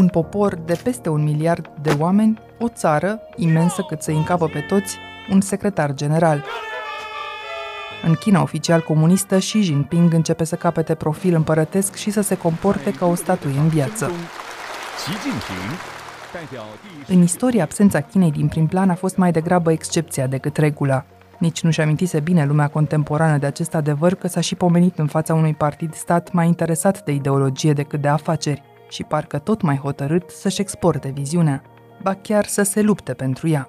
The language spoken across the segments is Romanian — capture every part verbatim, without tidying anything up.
un popor de peste un miliard de oameni, o țară imensă cât să-i încapă pe toți, un secretar general. În China oficial comunistă, Xi Jinping începe să capete profil împărătesc și să se comporte ca o statuie în viață. În istorie, absența Chinei din prim plan a fost mai degrabă excepția decât regula. Nici nu-și amintise bine lumea contemporană de acest adevăr că s-a și pomenit în fața unui partid-stat mai interesat de ideologie decât de afaceri și parcă tot mai hotărât să-și exporte viziunea, ba chiar să se lupte pentru ea.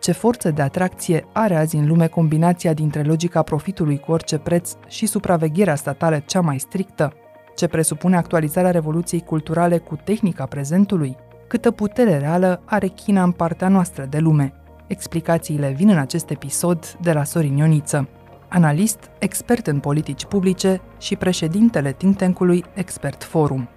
Ce forță de atracție are azi în lume combinația dintre logica profitului cu orice preț și supravegherea statală cea mai strictă? Ce presupune actualizarea revoluției culturale cu tehnica prezentului? Câtă putere reală are China în partea noastră de lume? Explicațiile vin în acest episod de la Sorin Ioniță, analist, expert în politici publice și președintele think tank-ului Expert Forum.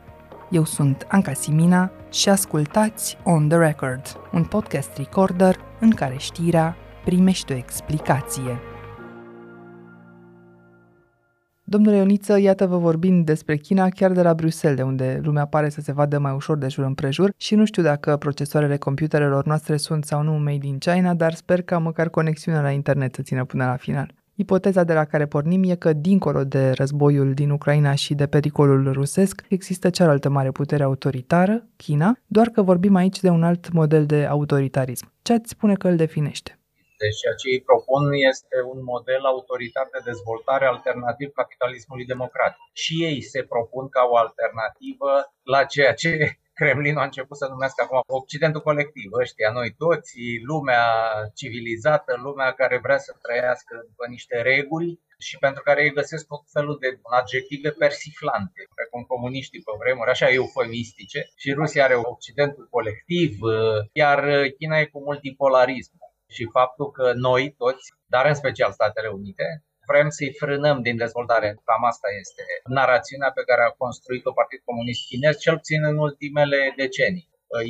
Eu sunt Anca Simina și ascultați On The Record, un podcast recorder în care știrea primește o explicație. Domnule Ioniță, iată vă vorbim despre China chiar de la Bruxelles, de unde lumea pare să se vadă mai ușor de jur împrejur și nu știu dacă procesoarele computerelor noastre sunt sau nu made in China, dar sper ca măcar conexiunea la internet să țină până la final. Ipoteza de la care pornim e că, dincolo de războiul din Ucraina și de pericolul rusesc, există cealaltă mare putere autoritară, China, doar că vorbim aici de un alt model de autoritarism. Ce ați spune că îl definește? Deci ceea ce ei propun este un model autoritar de dezvoltare alternativ capitalismului democratic. Și ei se propun ca o alternativă la ceea ce Kremlinul a început să numească acum Occidentul colectiv, ăștia, noi toți, lumea civilizată, lumea care vrea să trăiască după niște reguli și pentru care ei găsesc tot felul de adjective persiflante, precum comuniștii pe vremuri, așa eufemistice, și Rusia are Occidentul colectiv, iar China e cu multipolarismul. Și faptul că noi toți, dar în special Statele Unite, vrem să-i frânăm din dezvoltare. Cam asta este narațiunea pe care a construit-o Partidul Comunist Chinez, cel puțin în ultimele decenii.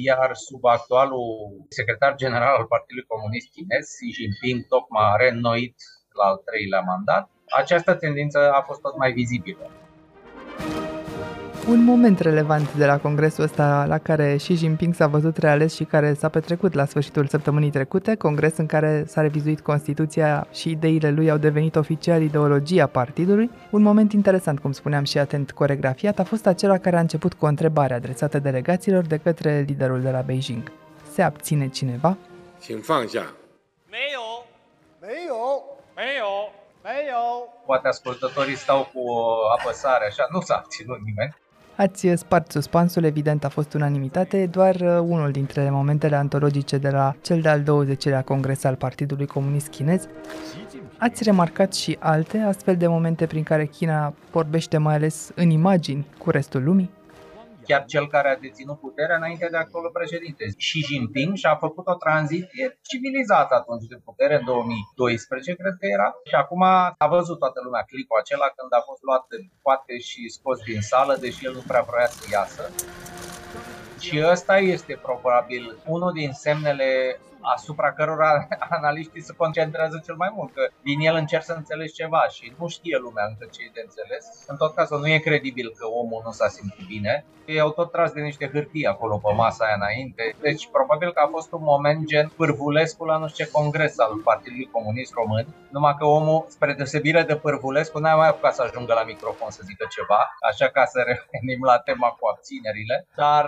Iar sub actualul secretar general al Partidului Comunist Chinez, Xi Jinping, tocmai a reînnoit la al treilea mandat, această tendință a fost tot mai vizibilă. Un moment relevant de la congresul ăsta la care Xi Jinping s-a văzut reales și care s-a petrecut la sfârșitul săptămânii trecute, congres în care s-a revizuit Constituția și ideile lui au devenit oficial ideologia partidului, un moment interesant, cum spuneam, și atent coregrafiat a fost acela care a început cu o întrebare adresată delegaților de către liderul de la Beijing. Se abține cineva? Poate ascultătorii stau cu apăsare așa, nu s-a abținut nimeni. Ați spart suspansul, evident a fost unanimitate, doar unul dintre momentele antologice de la cel de-al douăzecilea congres al Partidului Comunist Chinez. Ați remarcat și alte astfel de momente prin care China vorbește mai ales în imagini cu restul lumii? Chiar cel care a deținut puterea înainte de actualul președinte, Xi Jinping, și-a făcut o tranziție civilizată atunci de putere, în două mii doisprezece, cred că era. Și acum a văzut toată lumea clipul acela când a fost luat în coate și scos din sală, deși el nu prea vrea să iasă. Și ăsta este probabil unul din semnele asupra cărora analiștii se concentrează cel mai mult, că din el încerc să înțelegi ceva și nu știe lumea încă ce e de înțeles. În tot cazul nu e credibil că omul nu s-a simțit bine. Ei au tot tras de niște hârtii acolo pe masa aia înainte. Deci probabil că a fost un moment gen Pârvulescu la nu știu ce congres al Partidului Comunist Român, numai că omul, spre deosebire de Pârvulescu, n-a mai apucat să ajungă la microfon să zică ceva, așa ca să revenim la tema cu abținerile. Dar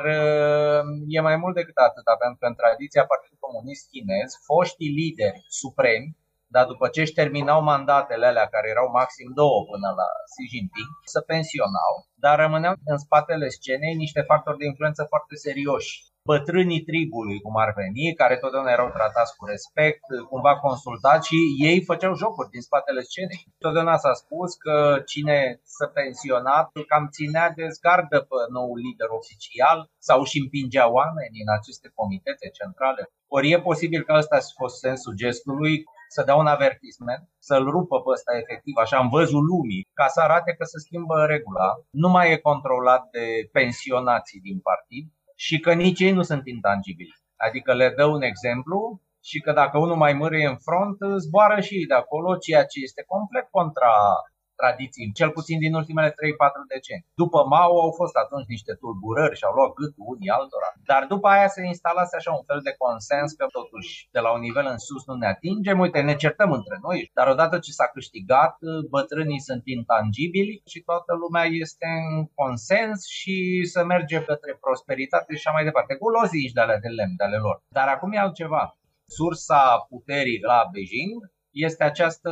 e mai mult decât atâta, pentru că în tradiția Partidului Comunist Chinez, foștii lideri supremi, dar după ce își terminau mandatele alea, care erau maxim două până la Xi Jinping, se pensionau, dar rămâneau în spatele scenei niște factori de influență foarte serioși. Bătrânii tribului, cum ar veni, care totdeauna erau tratați cu respect, cumva consultați, și ei făceau jocuri din spatele scenei. Totdeauna s-a spus că cine s-a pensionat cam ținea de zgardă pe noul lider oficial sau își împingea oamenii în aceste comitete centrale. Ori e posibil că ăsta a fost sensul gestului, să dea un avertisment, să-l rupă pe ăsta efectiv, așa, în văzul lumii, ca să arate că se schimbă regula. Nu mai e controlat de pensionații din partid și că nici ei nu sunt intangibili. Adică le dă un exemplu și că dacă unul mai mârie în front, zboară și ei de acolo, ceea ce este complet contra tradiții, cel puțin din ultimele trei patru decenii. După Mao au fost atunci niște tulburări și au luat gâtul unii altora, dar după aia se instalase așa un fel de consens că totuși de la un nivel în sus nu ne atingem, uite, ne certăm între noi, dar odată ce s-a câștigat, bătrânii sunt intangibili și toată lumea este în consens și se merge către prosperitate și așa mai departe, cu lozici de ale de lemn, de ale lor. Dar acum e altceva. Sursa puterii la Beijing este această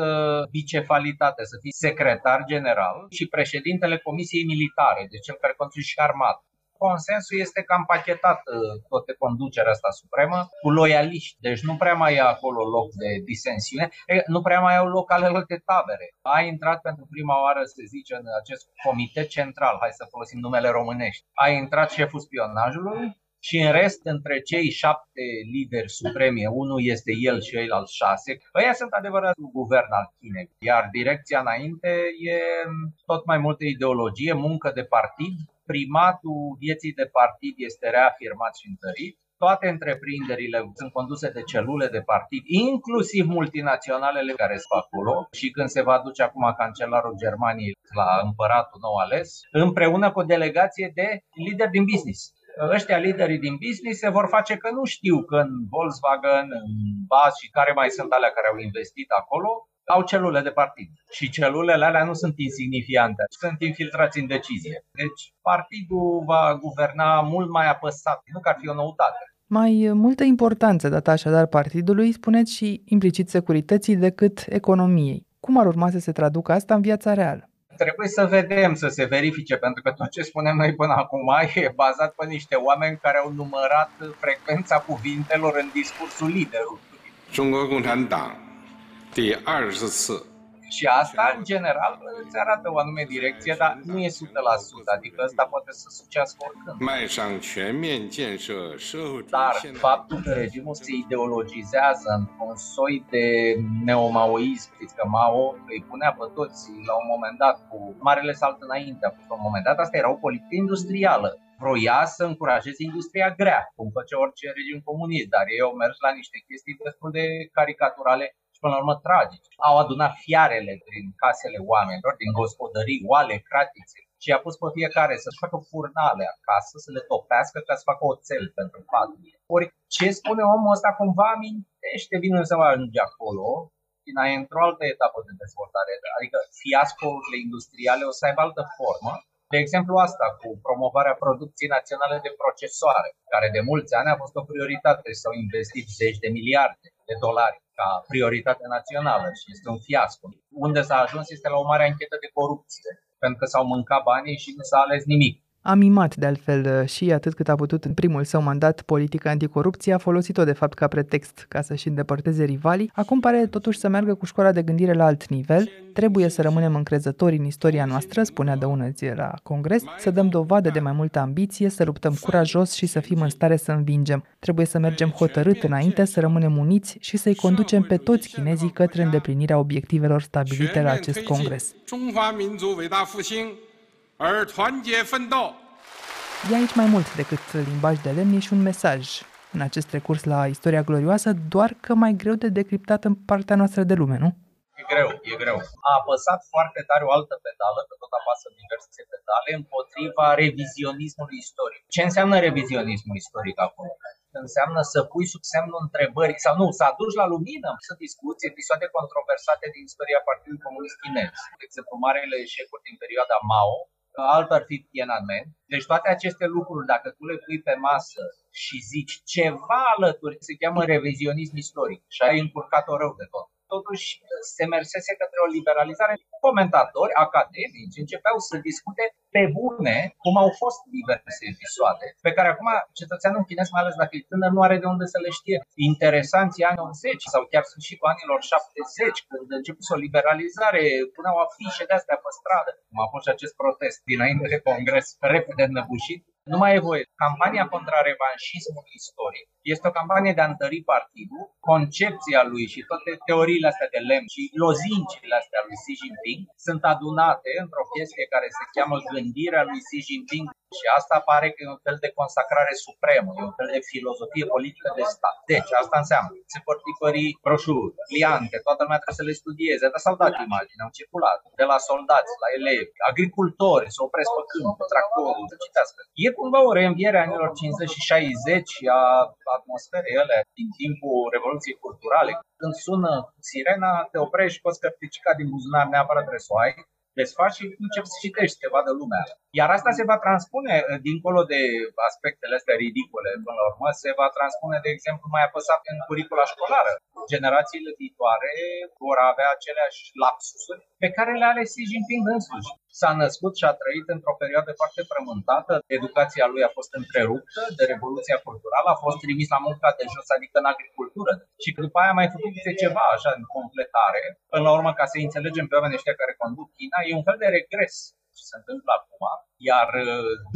bicefalitate, să fii secretar general și președintele Comisiei Militare, deci cel care conduce și armată. Consensul este că am pachetat toată conducerea asta supremă cu loialiști, deci nu prea mai e acolo loc de disensiune, nu prea mai au loc ale de tabere. A intrat pentru prima oară, se zice, în acest comitet central, hai să folosim numele românești, a intrat șeful spionajului. Și în rest, între cei șapte lideri supremi, unul este el și ceilalți șase, ăia sunt adevăratul guvern al Chinei. Iar direcția înainte e tot mai multă ideologie, muncă de partid, primatul vieții de partid este reafirmat și întărit. Toate întreprinderile sunt conduse de celule de partid, inclusiv multinaționalele care sunt acolo. Și când se va duce acum cancelarul Germaniei la împăratul nou ales, împreună cu o delegație de lideri din business. Ăștia liderii din business se vor face că nu știu că în Volkswagen, în B A S și care mai sunt alea care au investit acolo, au celule de partid. Și celulele alea nu sunt insignifiante, sunt infiltrați în decizie. Deci partidul va guverna mult mai apăsat, nu că ar fi o noutate. Mai multă importanță dată așadar partidului, spuneți, și implicit securității decât economiei. Cum ar urma să se traducă asta în viața reală? Trebuie să vedem, să se verifice, pentru că tot ce spunem noi până acum e bazat pe niște oameni care au numărat frecvența cuvintelor în discursul liderului. Și asta, în general, îți arată o anume direcție, dar nu e o sută la sută, adică asta poate să sucească oricând. Dar faptul că regimul se ideologizează într-un soi de neomaoism, știți că Mao îi punea pe toți la un moment dat cu marele salt înainte, a fost un moment dat, asta era o politică industrială. Vroia să încurajeze industria grea, cum face orice regim comunist, dar ei au mers la niște chestii destul de caricaturale. Și până la urmă tragici. Au adunat fiarele din casele oamenilor, din gospodării, oale, cratițe și i-a pus pe fiecare să-și facă furnale acasă, să le topească ca să facă oțel pentru patrie. Ori ce spune omul ăsta cumva amintește, vine să va ajunge acolo și într-o altă etapă de dezvoltare. Adică fiascourile industriale o să aibă altă formă. De exemplu asta cu promovarea producției naționale de procesoare, care de mulți ani a fost o prioritate și s-au investit zeci de miliarde de dolari ca prioritate națională și este un fiasco. Unde s-a ajuns este la o mare anchetă de corupție, pentru că s-au mâncat banii și nu s-a ales nimic. A mimat de altfel și atât cât a putut în primul său mandat politica anticorupție, a folosit-o de fapt ca pretext ca să-și îndepărteze rivalii. Acum pare totuși să meargă cu școala de gândire la alt nivel. Trebuie să rămânem încrezători în istoria noastră, spunea de ună zi la Congres, să dăm dovadă de mai multă ambiție, să luptăm curajos și să fim în stare să învingem. Trebuie să mergem hotărât înainte, să rămânem uniți și să-i conducem pe toți chinezii către îndeplinirea obiectivelor stabilite la acest Congres. E aici mai mult decât limbaj de lemn, e și un mesaj în acest recurs la istoria glorioasă, doar că mai greu de decriptat în partea noastră de lume, nu? E greu, e greu. A apăsat foarte tare o altă pedală, că tot apasă diverse pedale, împotriva revizionismului istoric. Ce înseamnă revizionismul istoric acolo? Înseamnă să pui sub semnul întrebării sau nu, să aduci la lumină, să discuți episoade controversate din istoria Partidului Comunist Chinez. De exemplu, marele eșecuri din perioada Mao, altă ar fi Tiananmen. Deci toate aceste lucruri, dacă tu le pui pe masă și zici ceva alături, se cheamă revizionism istoric și ai încurcat-o rău de tot. Totuși se mersese către o liberalizare. Comentatori academici începeau să discute pe bune cum au fost diverse episoade, pe care acum cetățeanul chinez, mai ales dacă e tânăr, nu are de unde să le știe. Interesanții anii optzeci sau chiar sfârșitul anilor șaptezeci, când a început o liberalizare, puneau afișe de-astea pe stradă, cum a fost și acest protest dinainte de Congres, repede înnăbușit. Nu mai e voie. Campania contra revanșismului istoric Este o campanie de a întări partidul, concepția lui și toate teoriile astea de lemn și lozincile astea lui Xi Jinping sunt adunate într-o chestie care se cheamă gândirea lui Xi Jinping. Și asta pare că e un fel de consacrare supremă, e un fel de filozofie politică de stat. Deci asta înseamnă, se vor tipări broșuri, pliante, toată lumea trebuie să le studieze. Dar s-au dat imagini, au circulat, de la soldați, la elevi, agricultori, se opresc pe câmp, cu tractorul, să citească. E cumva o reînviere a anilor cincizeci și șaizeci și a atmosferei ele din timpul Revoluției Culturale. Când sună sirena, te oprești, poți cărticica din buzunar, neapărat trebuie să o ai. Desfaci și începi să citești, te vadă lumea. Iar asta se va transpune, dincolo de aspectele astea ridicole, până la urmă, se va transpune, de exemplu, mai apăsat în curicula școlară. Generațiile viitoare vor avea aceleași lapsusuri pe care le are Xi Jinping însuși. S-a născut și a trăit într-o perioadă foarte frământată, educația lui a fost întreruptă de Revoluția Culturală, a fost trimis la munca de jos, adică în agricultură. Și după aia a mai făcut ceva așa în completare. Până la urmă, ca să înțelegem pe oamenii ăștia care conduc China, e un fel de regres ce se întâmplă acum. Iar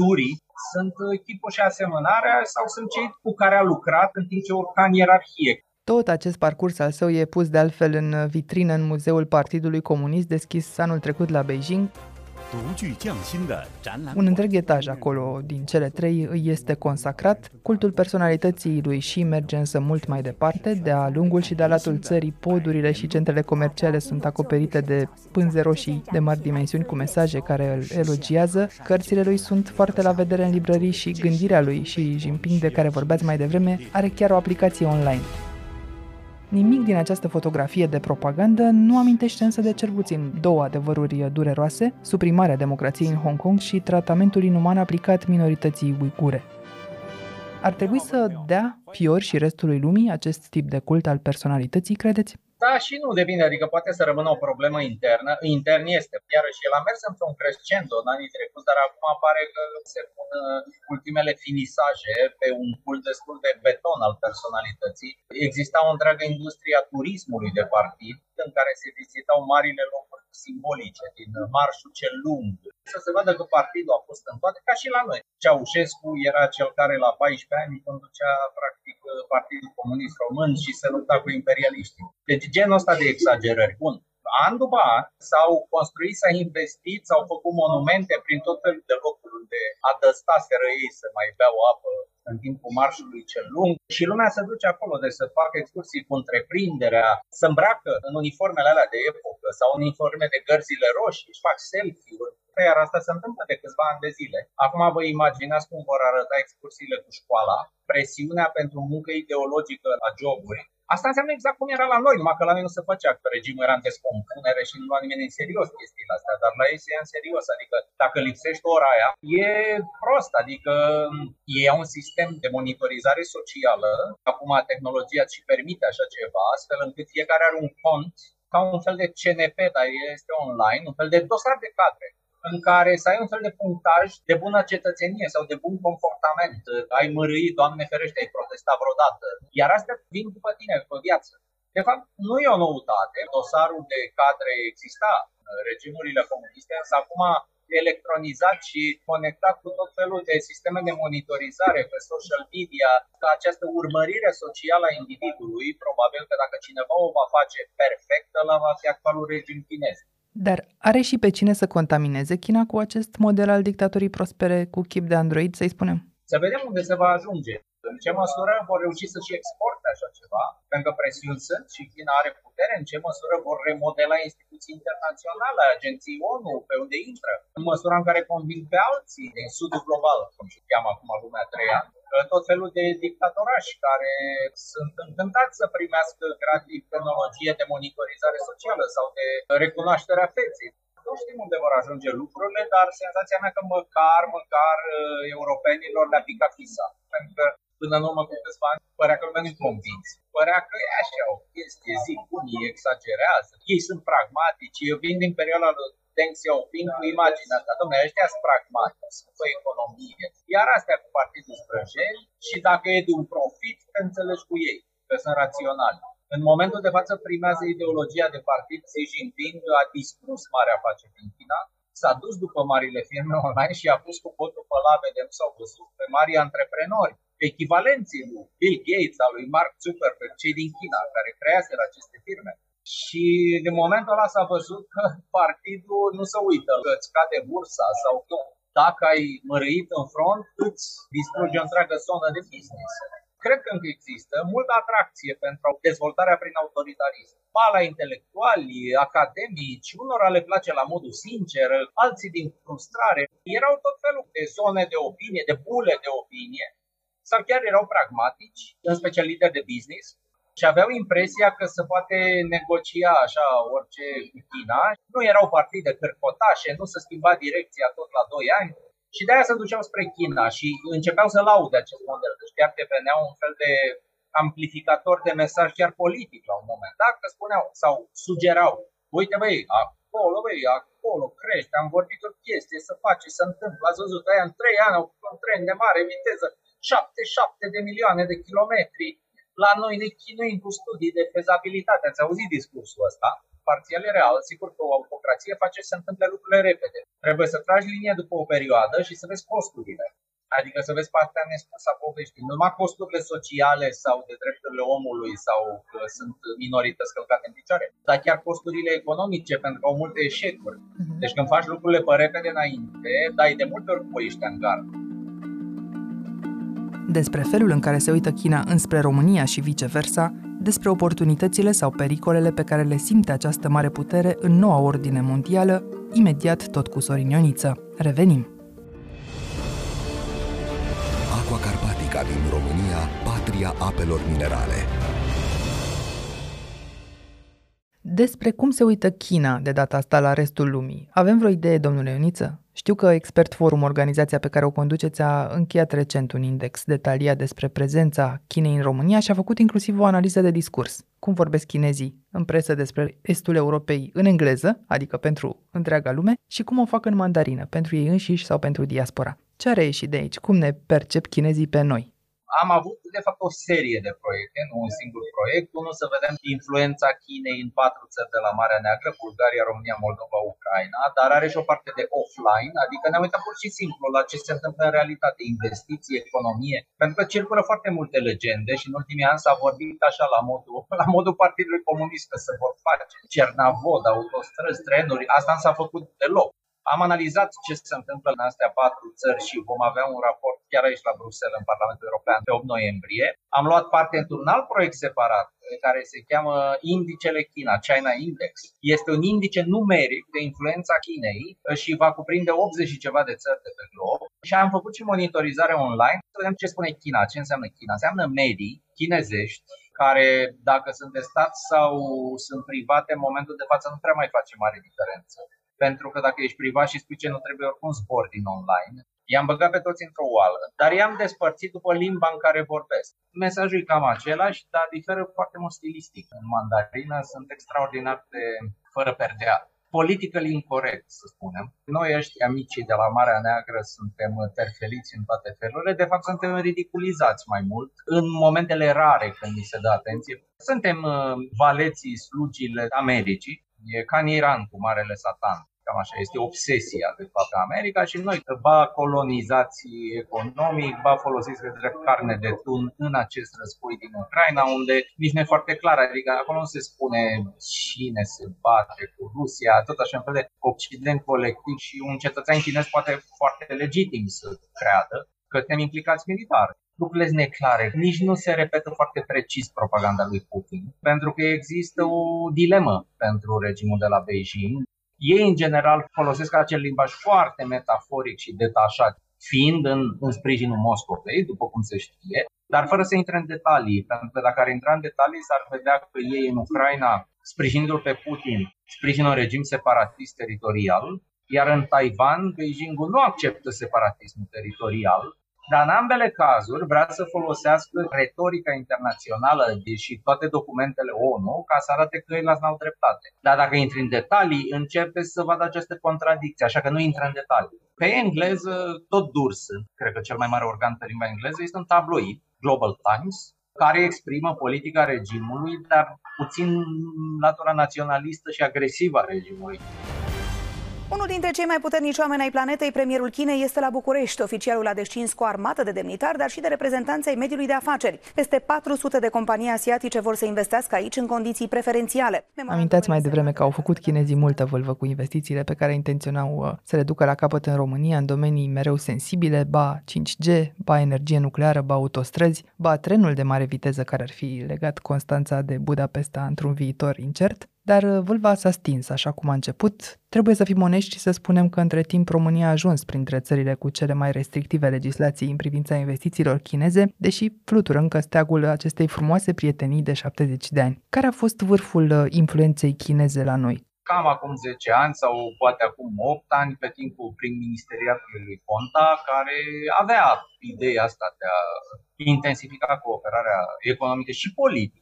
durii sunt tipul și asemănarea sau sunt cei cu care a lucrat în timp ce urca în ierarhie. Tot acest parcurs al său e pus de altfel în vitrină în Muzeul Partidului Comunist deschis anul trecut la Beijing. Un întreg etaj acolo din cele trei îi este consacrat. Cultul personalității lui Xi merge însă mult mai departe. De-a lungul și de-a latul țării, podurile și centrele comerciale sunt acoperite de pânze roșii de mari dimensiuni cu mesaje care îl elogiază. Cărțile lui sunt foarte la vedere în librării și gândirea lui Xi Jinping, de care vorbeați mai devreme, are chiar o aplicație online. Nimic din această fotografie de propagandă nu amintește însă de cel puțin două adevăruri dureroase: suprimarea democrației în Hong Kong și tratamentul inuman aplicat minorității uigure. Ar trebui să dea fiori și restului lumii acest tip de cult al personalității, credeți? Da și nu, depinde, adică poate să rămână o problemă internă, intern este, iarăși el a mers într-un crescendo în anii trecuți, dar acum pare că se pun ultimele finisaje pe un cult destul de beton al personalității. Exista o întreagă industrie a turismului de partid, în care se vizitau marile locuri simbolice, din Marșul cel Lung. Să se vadă că partidul a fost în toate, ca și la noi. Ceaușescu era cel care la paisprezece ani conducea practic Partidul Comunist Român și se lupta cu imperialiștii. Deci genul ăsta de exagerări. Bun. An după an s-au construit, s-au investit, s-au făcut monumente prin tot felul de locuri unde adăstaseră ei să mai beau apă în timpul Marșului cel Lung. Și lumea se duce acolo, de să facă excursii cu întreprinderea, să îmbracă în uniformele alea de epocă sau în uniforme de gărzile roșii, își fac selfie-uri. Iar asta se întâmplă de câțiva ani de zile. Acum vă imaginați cum vor arăta excursiile cu școala, presiunea pentru muncă ideologică la joburi. Asta înseamnă exact cum era la noi, numai că la noi nu se făcea, că regimul era în descompunere și nu lua nimeni în serios chestiile astea, dar la ei se ia în serios, adică dacă lipsește ora aia, e prost, adică e un sistem de monitorizare socială, acum tehnologia îți permite așa ceva, astfel încât fiecare are un cont, ca un fel de C N P, dar este online, un fel de dosar de cadre, în care să ai un fel de punctaj de bună cetățenie sau de bun comportament. Ai mărâit, Doamne ferește, ai protestat vreodată. Iar astea vin după tine, după viață. De fapt, nu e o noutate. Dosarul de cadre exista în regimurile comuniste, însă acum electronizat și conectat cu tot felul de sisteme de monitorizare pe social media, ca această urmărire socială a individului, probabil că dacă cineva o va face perfectă, la va fi actualul regim chinez. Dar are și pe cine să contamineze China cu acest model al dictatorii prospere cu chip de android, să-i spunem? Să vedem unde se va ajunge. În ce măsură vor reuși să-și exporte așa ceva, pentru că presiuni sunt și China are putere, în ce măsură vor remodela instituții internaționale, agenții O N U, pe unde intră, în măsura în care conving pe alții din sudul global, cum se cheamă acum lumea a treia, tot felul de dictatorași care sunt încântați să primească gratis tehnologie de monitorizare socială sau de recunoașterea feței. Nu știm unde vor ajunge lucrurile, dar senzația mea că măcar, măcar europenilor le-a picat fisa. Pentru că până în urmă cu câțiva ani, părea că lumea nu-i convins. Părea că e așa o chestie, zic, unii exagerează, ei sunt pragmatici. Eu vin din perioada lui Deng Xiaoping cu imaginea asta, domnule, ăștia sunt pragmatici, sunt pe economie. Iar astea cu partidul străjeri și dacă e de un profit, te înțelegi cu ei, că sunt raționali. În momentul de față primează ideologia de partid. Xi Jinping a distrus marea afaceri din China, s-a dus după marile firme online și a pus cu botul pe la, vedem, s-au văzut pe mari antreprenori. echivalenții lui Bill Gates sau lui Mark Zuckerberg, cei din China care creează aceste firme. Și din momentul ăla s-a văzut că partidul nu se uită că îți cade bursa sau nu. Dacă ai mărâit în front, îți distruge o întreagă zonă de business. Cred că încă există multă atracție pentru dezvoltarea prin autoritarism. Ba la intelectuali, academici, unora le place la modul sincer, alții din frustrare. Erau tot felul de zone de opinie, de bule de opinie, sau chiar erau pragmatici, în special lideri de business, și aveau impresia că se poate negocia așa orice cu China. Nu erau partide cărcotașe, nu se schimba direcția tot la doi ani. Și de-aia se duceau spre China și începeau să laude acest model. Deci chiar deveneau un fel de amplificator de mesaj chiar politic la un moment dat, că spuneau sau sugerau: uite băi, acolo, băi, acolo crește, am vorbit o chestie, să face, să întâmplă. Ați văzut, aia în trei ani au un tren de mare viteză, șaptezeci și șapte de milioane de kilometri. La noi ne chinuim cu studii de fezabilitate. Ați auzit discursul ăsta? Parțial e real, sigur că o autocrație face să se întâmple lucrurile repede. Trebuie să tragi linia după o perioadă și să vezi costurile. Adică să vezi partea nespusă a poveștii. Numai costurile sociale sau de drepturile omului sau că sunt minorități călcate în picioare, dar chiar costurile economice, pentru că au multe eșecuri. Deci când faci lucrurile pe repede înainte, dai de multe ori cu ești în gard. Despre felul în care se uită China înspre România și viceversa, despre oportunitățile sau pericolele pe care le simte această mare putere în noua ordine mondială, imediat tot cu Sorin Ioniță. Revenim! Aqua Carpatica din România, patria apelor minerale. Despre cum se uită China de data asta la restul lumii, avem vreo idee, domnule Ioniță? Știu că Expert Forum, organizația pe care o conduceți, a încheiat recent un index detaliat despre prezența Chinei în România și a făcut inclusiv o analiză de discurs. Cum vorbesc chinezii în presă despre estul Europei în engleză, adică pentru întreaga lume, și cum o fac în mandarină, pentru ei înșiși sau pentru diaspora. Ce a reieșit de aici? Cum ne percep chinezii pe noi? Am avut, de fapt, o serie de proiecte, nu un singur proiect. Unul să vedem influența Chinei în patru țări de la Marea Neagră: Bulgaria, România, Moldova, Ucraina, dar are și o parte de offline, adică ne-am uitat pur și simplu la ce se întâmplă în realitate, investiții, economie, pentru că circulă foarte multe legende și în ultimii ani s-a vorbit așa la modul, la modul Partidului Comunist că se vor face Cernavod, autostrăzi, trenuri. Asta nu s-a făcut deloc. Am analizat ce se întâmplă în astea patru țări și vom avea un raport chiar aici la Bruxelles, în Parlamentul European, pe opt noiembrie. Am luat parte într-un alt proiect separat care se cheamă Indicele China, China Index. Este un indice numeric de influența Chinei și va cuprinde optzeci și ceva de țări de pe glob. Și am făcut și monitorizare online să vedem ce spune China, ce înseamnă China. Înseamnă medii chinezești care, dacă sunt de stat sau sunt private, în momentul de față nu prea mai face mare diferență. Pentru că dacă ești privat și spui ce nu trebuie, oricum zbor din online. I-am băgat pe toți într-o oală, dar i-am despărțit după limba în care vorbesc. Mesajul e cam același, dar diferă foarte mult stilistic. În mandarină sunt extraordinar de fără perdea. Political incorrect, să spunem. Noi ăștia amicii de la Marea Neagră suntem terfeliți în toate felurile. De fapt, suntem ridiculizați mai mult în momentele rare când ni se dă atenție. Suntem valeții, slugile Americii. E ca în Iran cu Marele Satan. Cam așa, este obsesia de fapt a America și noi, ba colonizații economic, ba folosiți drept carne de tun în acest război din Ucraina, unde nici nu e foarte clar, adică acolo nu se spune cine se bate cu Rusia, tot așa în fel de Occident colectiv și un cetățean chinez poate foarte legitim să creadă că suntem implicați militar. Lucrurile sunt neclare, nici nu se repetă foarte precis propaganda lui Putin, pentru că există o dilemă pentru regimul de la Beijing. Ei, în general, folosesc acel limbaj foarte metaforic și detașat, fiind în, în sprijinul Moscovei, după cum se știe, dar fără să intre în detalii, pentru că dacă ar intra în detalii s-ar vedea că ei în Ucraina, sprijinându-l pe Putin, sprijină un regim separatist teritorial, iar în Taiwan, Beijingul nu acceptă separatismul teritorial. Dar în ambele cazuri vrea să folosească retorica internațională și toate documentele O N U ca să arate că ei n-au dreptate. Dar dacă intri în detalii, începe să vadă această contradicție, așa că nu intră în detalii. Pe engleză, tot durs, cred că cel mai mare organ pe limba engleză este un tabloid, Global Times, care exprimă politica regimului, dar puțin natura naționalistă și agresivă a regimului. Unul dintre cei mai puternici oameni ai planetei, premierul Chinei, este la București. Oficialul a descins cu o armată de demnitari, dar și de reprezentanți ai mediului de afaceri. Peste patru sute de companii asiatice vor să investească aici în condiții preferențiale. Aminteați mai devreme că au făcut chinezii multă vâlvă cu investițiile pe care intenționau să le ducă la capăt în România, în domenii mereu sensibile, ba cinci G, ba energie nucleară, ba autostrăzi, ba trenul de mare viteză care ar fi legat Constanța de Budapesta într-un viitor incert. Dar vâlva s-a stins, așa cum a început. Trebuie să fim onești și să spunem că între timp România a ajuns printre țările cu cele mai restrictive legislații în privința investițiilor chineze, deși flutură încă steagul acestei frumoase prietenii de șaptezeci de ani. Care a fost vârful influenței chineze la noi? Cam acum zece ani sau poate acum opt ani, pe timpul prim-ministeriatului lui Ponta, care avea ideea asta de a intensifica cooperarea economică și politică.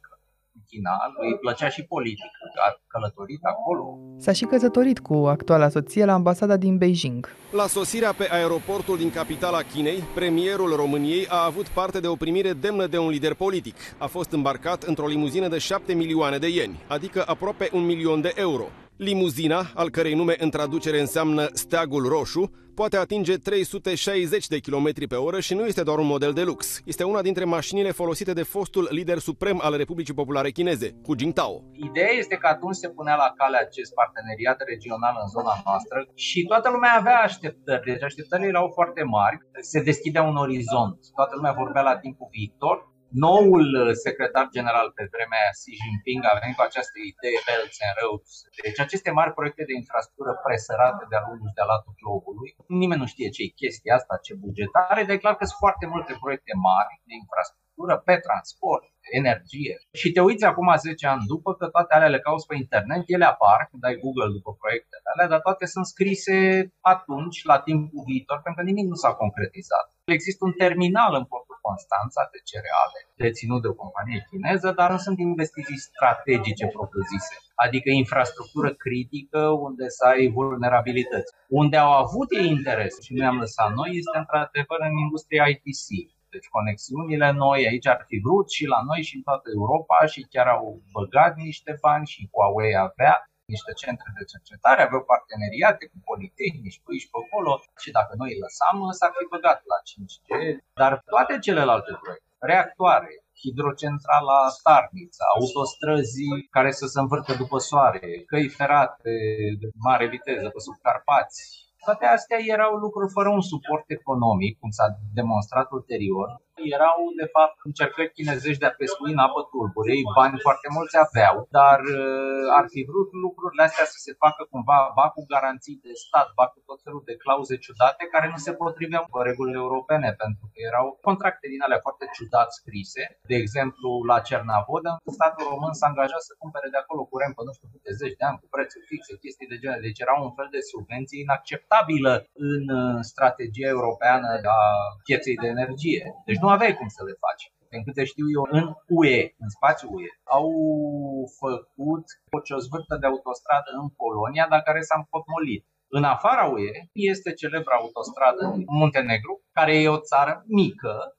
China, îi plăcea și politic, a călătorit acolo. S-a și căsătorit cu actuala soție la ambasada din Beijing. La sosirea pe aeroportul din capitala Chinei, premierul României a avut parte de o primire demnă de un lider politic. A fost îmbarcat într-o limuzină de șapte milioane de ieni, adică aproape un milion de euro. Limuzina, al cărei nume în traducere înseamnă steagul roșu, poate atinge trei sute șaizeci de kilometri pe oră și nu este doar un model de lux. Este una dintre mașinile folosite de fostul lider suprem al Republicii Populare Chineze, Hu Jintao. Ideea este că atunci se punea la cale acest parteneriat regional în zona noastră și toată lumea avea așteptări, deci așteptările erau foarte mari, se deschidea un orizont, toată lumea vorbea la timpul viitor. Noul secretar general pe vremea Xi Jinping a venit cu această idee Belt and Roads. Deci aceste mari proiecte de infrastructură presărate de-a lungul și de-a latul globului. Nimeni nu știe ce e chestia asta, ce bugetare, dar e clar că sunt foarte multe proiecte mari de infrastructură pe transport, energie. Și te uiți acum zece ani după că toate alea le cauți pe internet, ele apar când dai Google după proiectele alea, dar toate sunt scrise atunci, la timpul viitor, pentru că nimic nu s-a concretizat. Există un terminal în portul Constanța de cereale, deținut de o companie chineză, dar nu sunt investiții strategice propriu-zise, adică infrastructură critică unde să ai vulnerabilități. Unde au avut ei interes și nu am lăsat noi este într-adevăr în industria I T C. Deci conexiunile noi aici ar fi vrut și la noi și în toată Europa și chiar au băgat niște bani și Huawei avea niște centre de cercetare, aveau parteneriate cu politehnici, cu aici, pe acolo și dacă noi îi lăsam, s-ar fi băgat la cinci G. Dar toate celelalte proiecte, reactoare, hidrocentrala Starnița, autostrăzii care să se învârte după soare, căi ferate de mare viteză pe sub Carpați, toate astea erau lucruri fără un suport economic, cum s-a demonstrat ulterior. Erau, de fapt, încercări chinezești de a pescui în apă tulbure. Bani foarte mulți aveau, dar ar fi vrut lucrurile astea să se facă cumva ba cu garanții de stat, ba cu tot felul de clauze ciudate care nu se potriveau cu regulile europene, pentru că erau contracte din alea foarte ciudat scrise. De exemplu, la Cernavodă, statul român s-a angajat să cumpere de acolo curent pe nu știu câte zeci de ani, cu prețuri fixe, chestii de genul. Deci erau un fel de subvenție inacceptabilă în strategia europeană a pieței de energie. Deci nu aveai cum să le faci. Din câte știu eu, în U E, în spațiul U E, au făcut o zvârtă de autostradă în Polonia, dar care s-a împotmolit. În afara U E este celebra autostradă în Muntenegru, care e o țară mică.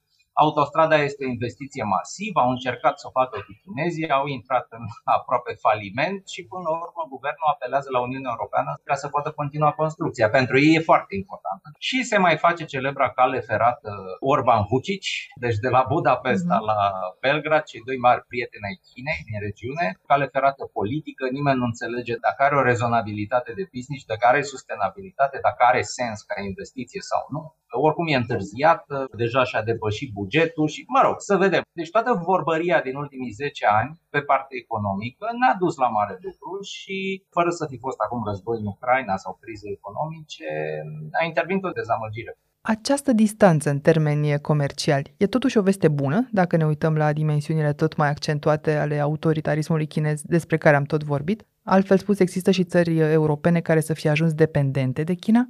Autostrada este o investiție masivă, au încercat să o facă cu chinezii, au intrat în aproape faliment și până la urmă guvernul apelează la Uniunea Europeană ca să poată continua construcția. Pentru ei e foarte importantă. Și se mai face celebra cale ferată Orban Vucic, deci de la Budapesta la Belgrad, cei doi mari prieteni ai Chinei din regiune, cale ferată politică, nimeni nu înțelege dacă are o rezonabilitate de business, dacă are sustenabilitate, dacă are sens ca investiție sau nu. Oricum e întârziat, deja și-a depășit bugetul și, mă rog, să vedem. Deci toată vorbăria din ultimii zece ani pe partea economică n-a dus la mare lucru și, fără să fi fost acum război în Ucraina sau crize economice, a intervenit o dezamăgire. Această distanță în termeni comerciali e totuși o veste bună, dacă ne uităm la dimensiunile tot mai accentuate ale autoritarismului chinez despre care am tot vorbit. Altfel spus, există și țări europene care să fie ajuns dependente de China?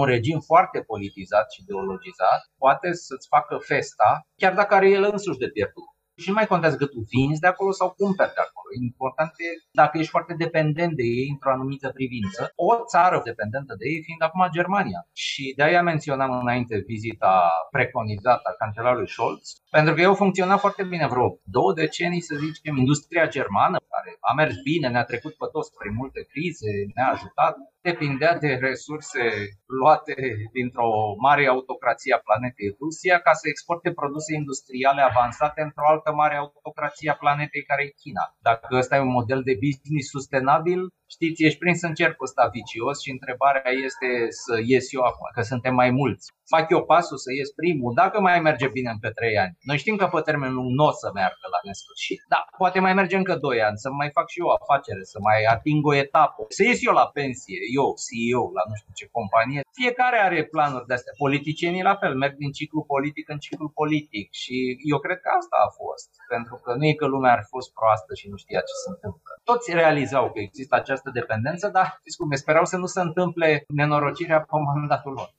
Un regim foarte politizat și ideologizat poate să-ți facă festa, chiar dacă are el însuși de pierdut. Și nu mai contează cât tu vinzi de acolo sau cumperi de acolo. importante dacă ești foarte dependent de ei într-o anumită privință. O țară dependentă de ei fiind acum Germania. Și de-aia menționam înainte vizita preconizată a cancelarului Scholz, pentru că eu funcționa foarte bine vreo două decenii, să zicem, industria germană, care a mers bine, ne-a trecut pe toți prin multe crize, ne-a ajutat, depindea de resurse luate dintr-o mare autocrație a planetei Rusia ca să exporte produse industriale avansate într-o altă mare autocrație a planetei care e China. Dacă ăsta e un model de business sustenabil, știți, ești prins în cercul ăsta vicios și întrebarea este să ies eu acum, că suntem mai mulți. Fac eu pasul să ies primul, dacă mai merge bine încă trei ani. Noi știm că pe termen lung nu o să meargă la nesfârșit. Da, poate mai merge încă doi ani, să mai fac și eu afacere, să mai ating o etapă, să ies eu la pensie, eu, C E O, la nu știu ce companie. Fiecare are planuri de astea. Politicienii la fel, merg din ciclu politic în ciclu politic. Și eu cred că asta a fost, pentru că nu e că lumea ar fi fost proastă și nu știa ce se întâmplă. Toți realizau că există această dependență, dar știți cum, sperau să nu se întâmple nenorocirea pe mandatul lor.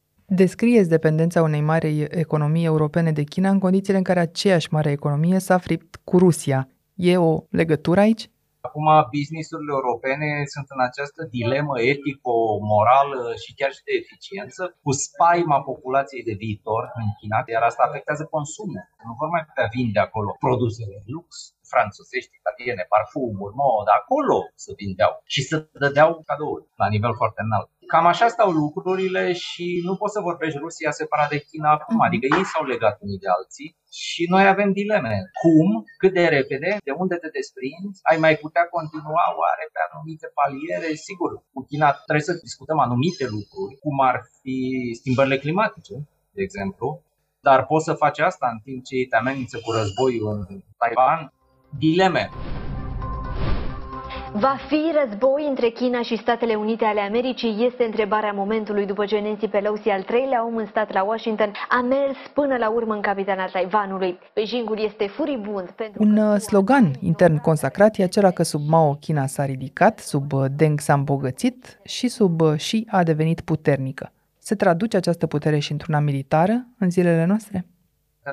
Descrieți dependența unei mari economii europene de China în condițiile în care aceeași mare economie s-a fript cu Rusia. E o legătură aici? Acum business-urile europene sunt în această dilemă etico-morală și chiar și de eficiență, cu spaima populației de viitor în China, iar asta afectează consumul. Nu vor mai putea vinde acolo produsele de lux franțuzești, italiene, parfumuri, modă, acolo se vindeau și se dădeau cadouri la nivel foarte înalt. Cam așa stau lucrurile și nu poți să vorbești Rusia separat de China acum, adică ei s-au legat unii de alții și noi avem dileme. Cum, cât de repede, de unde te desprinzi, ai mai putea continua oare pe anumite paliere? Sigur, cu China trebuie să discutăm anumite lucruri, cum ar fi schimbările climatice, de exemplu, dar poți să faci asta în timp ce ei te amenință cu războiul în Taiwan. Dileme. Va fi război între China și Statele Unite ale Americii? Este întrebarea momentului după ce Nancy Pelosi, al treilea om în stat la Washington, a mers până la urmă în capitala Taiwanului. Beijingul este furibund pentru... Un slogan intern consacrat e acela că sub Mao China s-a ridicat, sub Deng s-a îmbogățit și sub Xi a devenit puternică. Se traduce această putere și într-una militară în zilele noastre?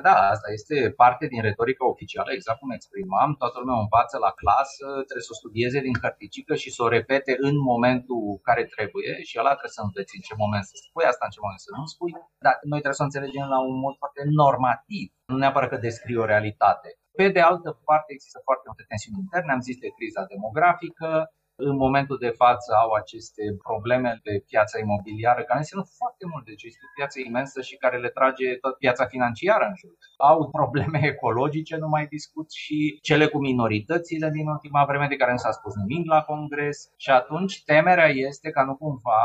Da, asta este parte din retorica oficială, exact cum exprimam. Toată lumea o învață la clasă, trebuie să o studieze din carticică și să o repete în momentul care trebuie. Și ăla trebuie să înveți în ce moment să spui asta, în ce moment să nu spui. Dar noi trebuie să înțelegem la un mod foarte normativ, nu neapărat că descrie o realitate. Pe de altă parte există foarte multe tensiuni interne, am zis de criza demografică. În momentul de față au aceste probleme de piața imobiliară, care înseamnă foarte mult, deci este o piață imensă și care le trage tot piața financiară în jur. Au probleme ecologice, nu mai discut, și cele cu minoritățile din ultima vreme, de care nu s-a spus nimic la Congres. Și atunci temerea este ca nu cumva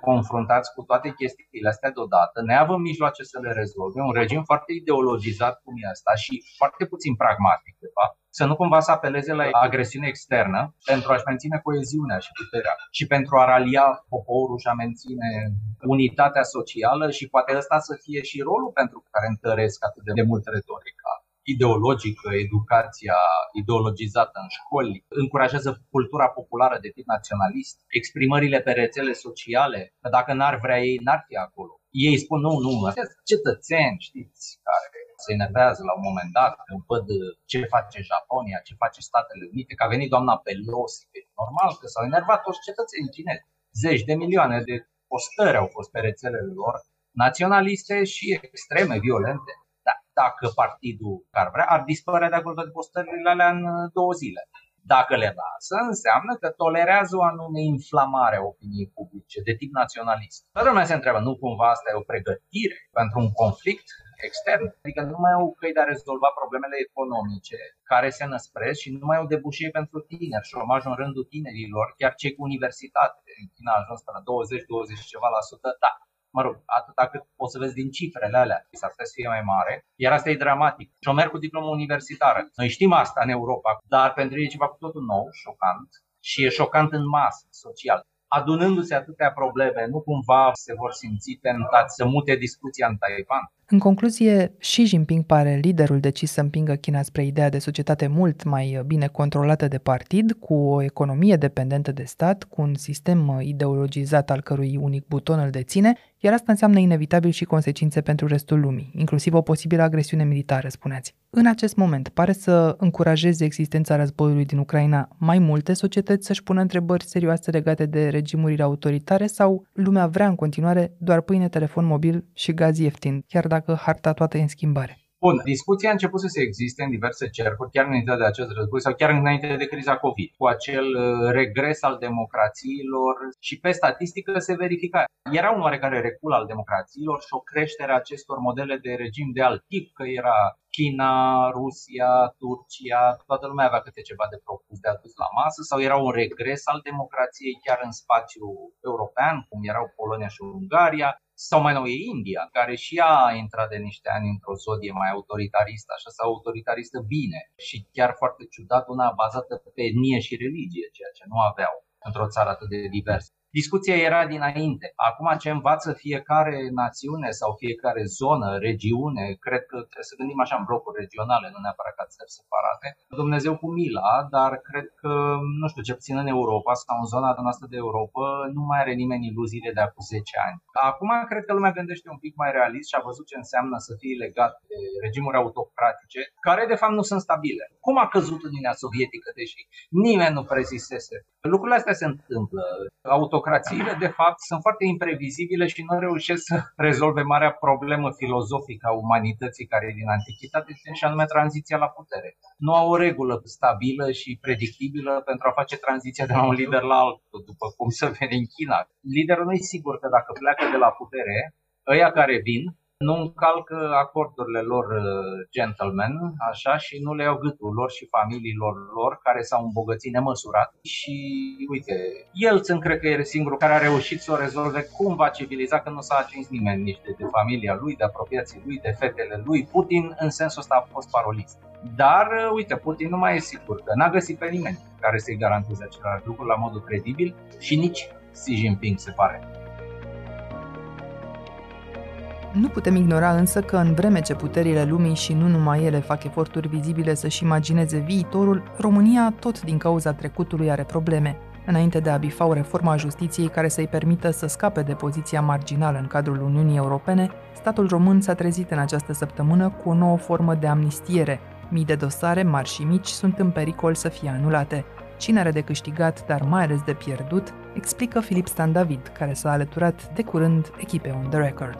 confruntați cu toate chestiile astea deodată, neavând mijloace să le rezolve, un regim foarte ideologizat cum e asta și foarte puțin pragmatic de fapt, să nu cumva să apeleze la agresiune externă pentru a-și menține coeziunea și puterea și pentru a ralia poporul și a menține unitatea socială. Și poate ăsta să fie și rolul pentru care întăresc atât de mult retorica ideologică, educația ideologizată în școli, încurajează cultura populară de tip naționalist, exprimările pe rețele sociale, că dacă n-ar vrea ei, n-ar fi acolo. Ei spun nu, nu, ăștia sunt cetățeni, știți, care se enervează la un moment dat când văd ce face Japonia, ce face Statele Unite, că a venit doamna Pelosi. Normal că s-au enervat toți cetățenii chinezi. Zeci de milioane de postări au fost pe rețelele lor naționaliste și extreme, violente. Dar dacă partidul ar vrea, ar dispărea de acolo toate postările alea în două zile. Dacă le lasă, înseamnă că tolerează o anume inflamare a opiniei publice de tip naționalist. Toată lumea se întreabă, nu cumva asta e o pregătire pentru un conflict extern? Adică nu mai au căi de a rezolva problemele economice care se năspresc și nu mai au debușei pentru tineri, șomajul în rândul tinerilor, chiar cei cu universitate. În China a ajuns până douăzeci, douăzeci și ceva la sută, da. Mă rog, atâta cât poți să vezi din cifrele alea, s-ar putea să fie mai mare, iar asta e dramatic. Șomer cu diplomă universitară. Noi știm asta în Europa, dar pentru ei e ceva cu totul nou, șocant, și e șocant în masă, social. Adunându-se atâtea probleme, nu cumva se vor simți tentați să mute discuția în Taiwan? În concluzie, Xi Jinping pare liderul decis să împingă China spre ideea de societate mult mai bine controlată de partid, cu o economie dependentă de stat, cu un sistem ideologizat al cărui unic buton îl deține, iar asta înseamnă inevitabil și consecințe pentru restul lumii, inclusiv o posibilă agresiune militară, spuneați. În acest moment, pare să încurajeze existența războiului din Ucraina mai multe societăți să-și pună întrebări serioase legate de regimurile autoritare sau lumea vrea în continuare doar pâine, telefon mobil și gaz ieftin, chiar dacă harta toată e în schimbare. Bun, discuția a început să se existe în diverse cercuri, chiar înainte de acest război sau chiar înainte de criza COVID, cu acel regres al democrațiilor și pe statistică se verifica. Era un oarecare recul al democrațiilor și o creștere a acestor modele de regim de alt tip, că era China, Rusia, Turcia, toată lumea avea câte ceva de propus de adus la masă, sau era un regres al democrației chiar în spațiul european, cum erau Polonia și Ungaria. Sau mai nou e India, care și ea a intrat de niște ani într-o zodie mai autoritaristă, așa sau autoritaristă bine și chiar foarte ciudat una bazată pe etnie și religie, ceea ce nu aveau într-o țară atât de diversă. Discuția era dinainte. Acum ce învață fiecare națiune sau fiecare zonă, regiune, cred că trebuie să gândim așa în blocuri regionale, nu neapărat ca țări separate. Dumnezeu cu mila, dar cred că, nu știu, ce puțin în Europa sau în zona noastră de Europa, nu mai are nimeni iluziile de acum zece ani. Acum cred că lumea gândește un pic mai realist și a văzut ce înseamnă să fii legat de regimuri autocratice, care de fapt nu sunt stabile. Cum a căzut Uniunea Sovietică, deși nimeni nu prezisese? Lucrurile astea se întâmplă. Autocrațiile, de fapt, sunt foarte imprevizibile și nu reușesc să rezolve marea problemă filozofică a umanității care e din antichitate, și anume tranziția la putere. Nu au o regulă stabilă și predictibilă pentru a face tranziția de la un lider la altul, după cum se vede în China. Liderul nu e sigur că dacă pleacă de la putere, ăia care vin nu încalcă acordurile lor gentleman, așa, și nu le iau gâtul lor și familiilor lor care s-au îmbogățit nemăsurat. Și uite, el țin, cred că e singurul care a reușit să o rezolve cumva civilizat, că nu s-a atins nimeni nici de familia lui, de apropiații lui, de fetele lui. Putin în sensul ăsta a fost parolist. Dar, uite, Putin nu mai e sigur că n-a găsit pe nimeni care să-i garanteze același lucru la modul credibil și nici Xi Jinping, se pare. Nu putem ignora însă că în vreme ce puterile lumii și nu numai ele fac eforturi vizibile să-și imagineze viitorul, România tot din cauza trecutului are probleme. Înainte de a bifa o reformă a justiției care să-i permită să scape de poziția marginală în cadrul Uniunii Europene, statul român s-a trezit în această săptămână cu o nouă formă de amnistiere. Mii de dosare, mari și mici, sunt în pericol să fie anulate. Cine are de câștigat, dar mai ales de pierdut, explică Filip Stan David, care s-a alăturat de curând echipei On The Record.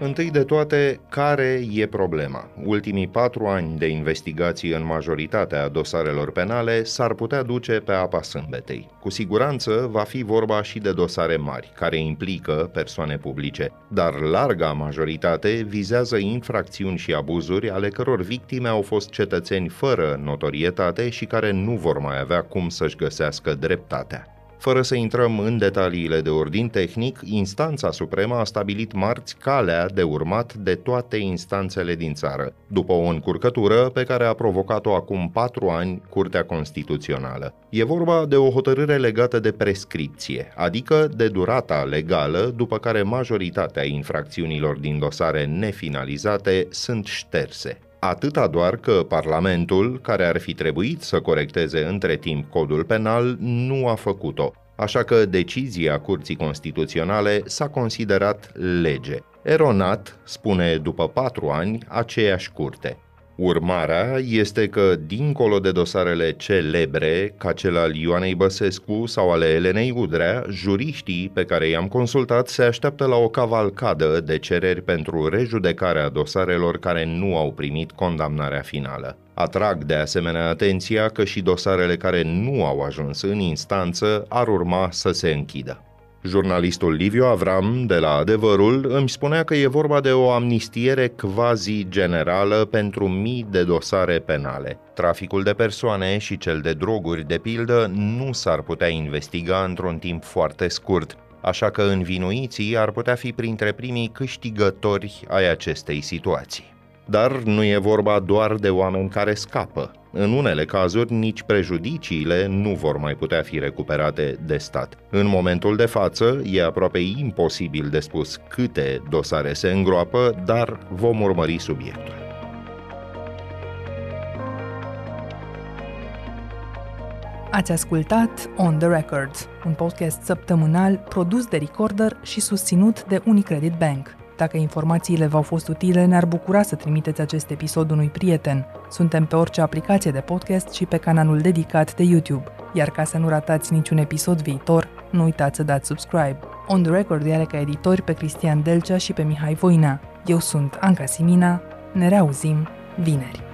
Întâi de toate, care e problema? Ultimii patru ani de investigații în majoritatea dosarelor penale s-ar putea duce pe apa sâmbetei. Cu siguranță va fi vorba și de dosare mari, care implică persoane publice, dar larga majoritate vizează infracțiuni și abuzuri ale căror victime au fost cetățeni fără notorietate și care nu vor mai avea cum să-și găsească dreptatea. Fără să intrăm în detaliile de ordin tehnic, Instanța Supremă a stabilit marți calea de urmat de toate instanțele din țară, după o încurcătură pe care a provocat-o acum patru ani Curtea Constituțională. E vorba de o hotărâre legată de prescripție, adică de durata legală după care majoritatea infracțiunilor din dosare nefinalizate sunt șterse. Atâta doar că Parlamentul, care ar fi trebuit să corecteze între timp codul penal, nu a făcut-o, așa că decizia Curții Constituționale s-a considerat lege. Eronat, spune după patru ani, aceeași curte. Urmarea este că, dincolo de dosarele celebre, ca cel al Ioanei Băsescu sau ale Elenei Udrea, juriștii pe care i-am consultat se așteaptă la o cavalcadă de cereri pentru rejudecarea dosarelor care nu au primit condamnarea finală. Atrag de asemenea atenția că și dosarele care nu au ajuns în instanță ar urma să se închidă. Jurnalistul Liviu Avram, de la Adevărul, îmi spunea că e vorba de o amnistiere quasi-generală pentru mii de dosare penale. Traficul de persoane și cel de droguri, de pildă, nu s-ar putea investiga într-un timp foarte scurt, așa că învinuiții ar putea fi printre primii câștigători ai acestei situații. Dar nu e vorba doar de oameni care scapă. În unele cazuri, nici prejudiciile nu vor mai putea fi recuperate de stat. În momentul de față, e aproape imposibil de spus câte dosare se îngroapă, dar vom urmări subiectul. Ați ascultat On The Record, un podcast săptămânal produs de Recorder și susținut de UniCredit Bank. Dacă informațiile v-au fost utile, ne-ar bucura să trimiteți acest episod unui prieten. Suntem pe orice aplicație de podcast și pe canalul dedicat de YouTube. Iar ca să nu ratați niciun episod viitor, nu uitați să dați subscribe. On The Record are ca editori pe Cristian Delcea și pe Mihai Voina. Eu sunt Anca Simina, ne reauzim vineri.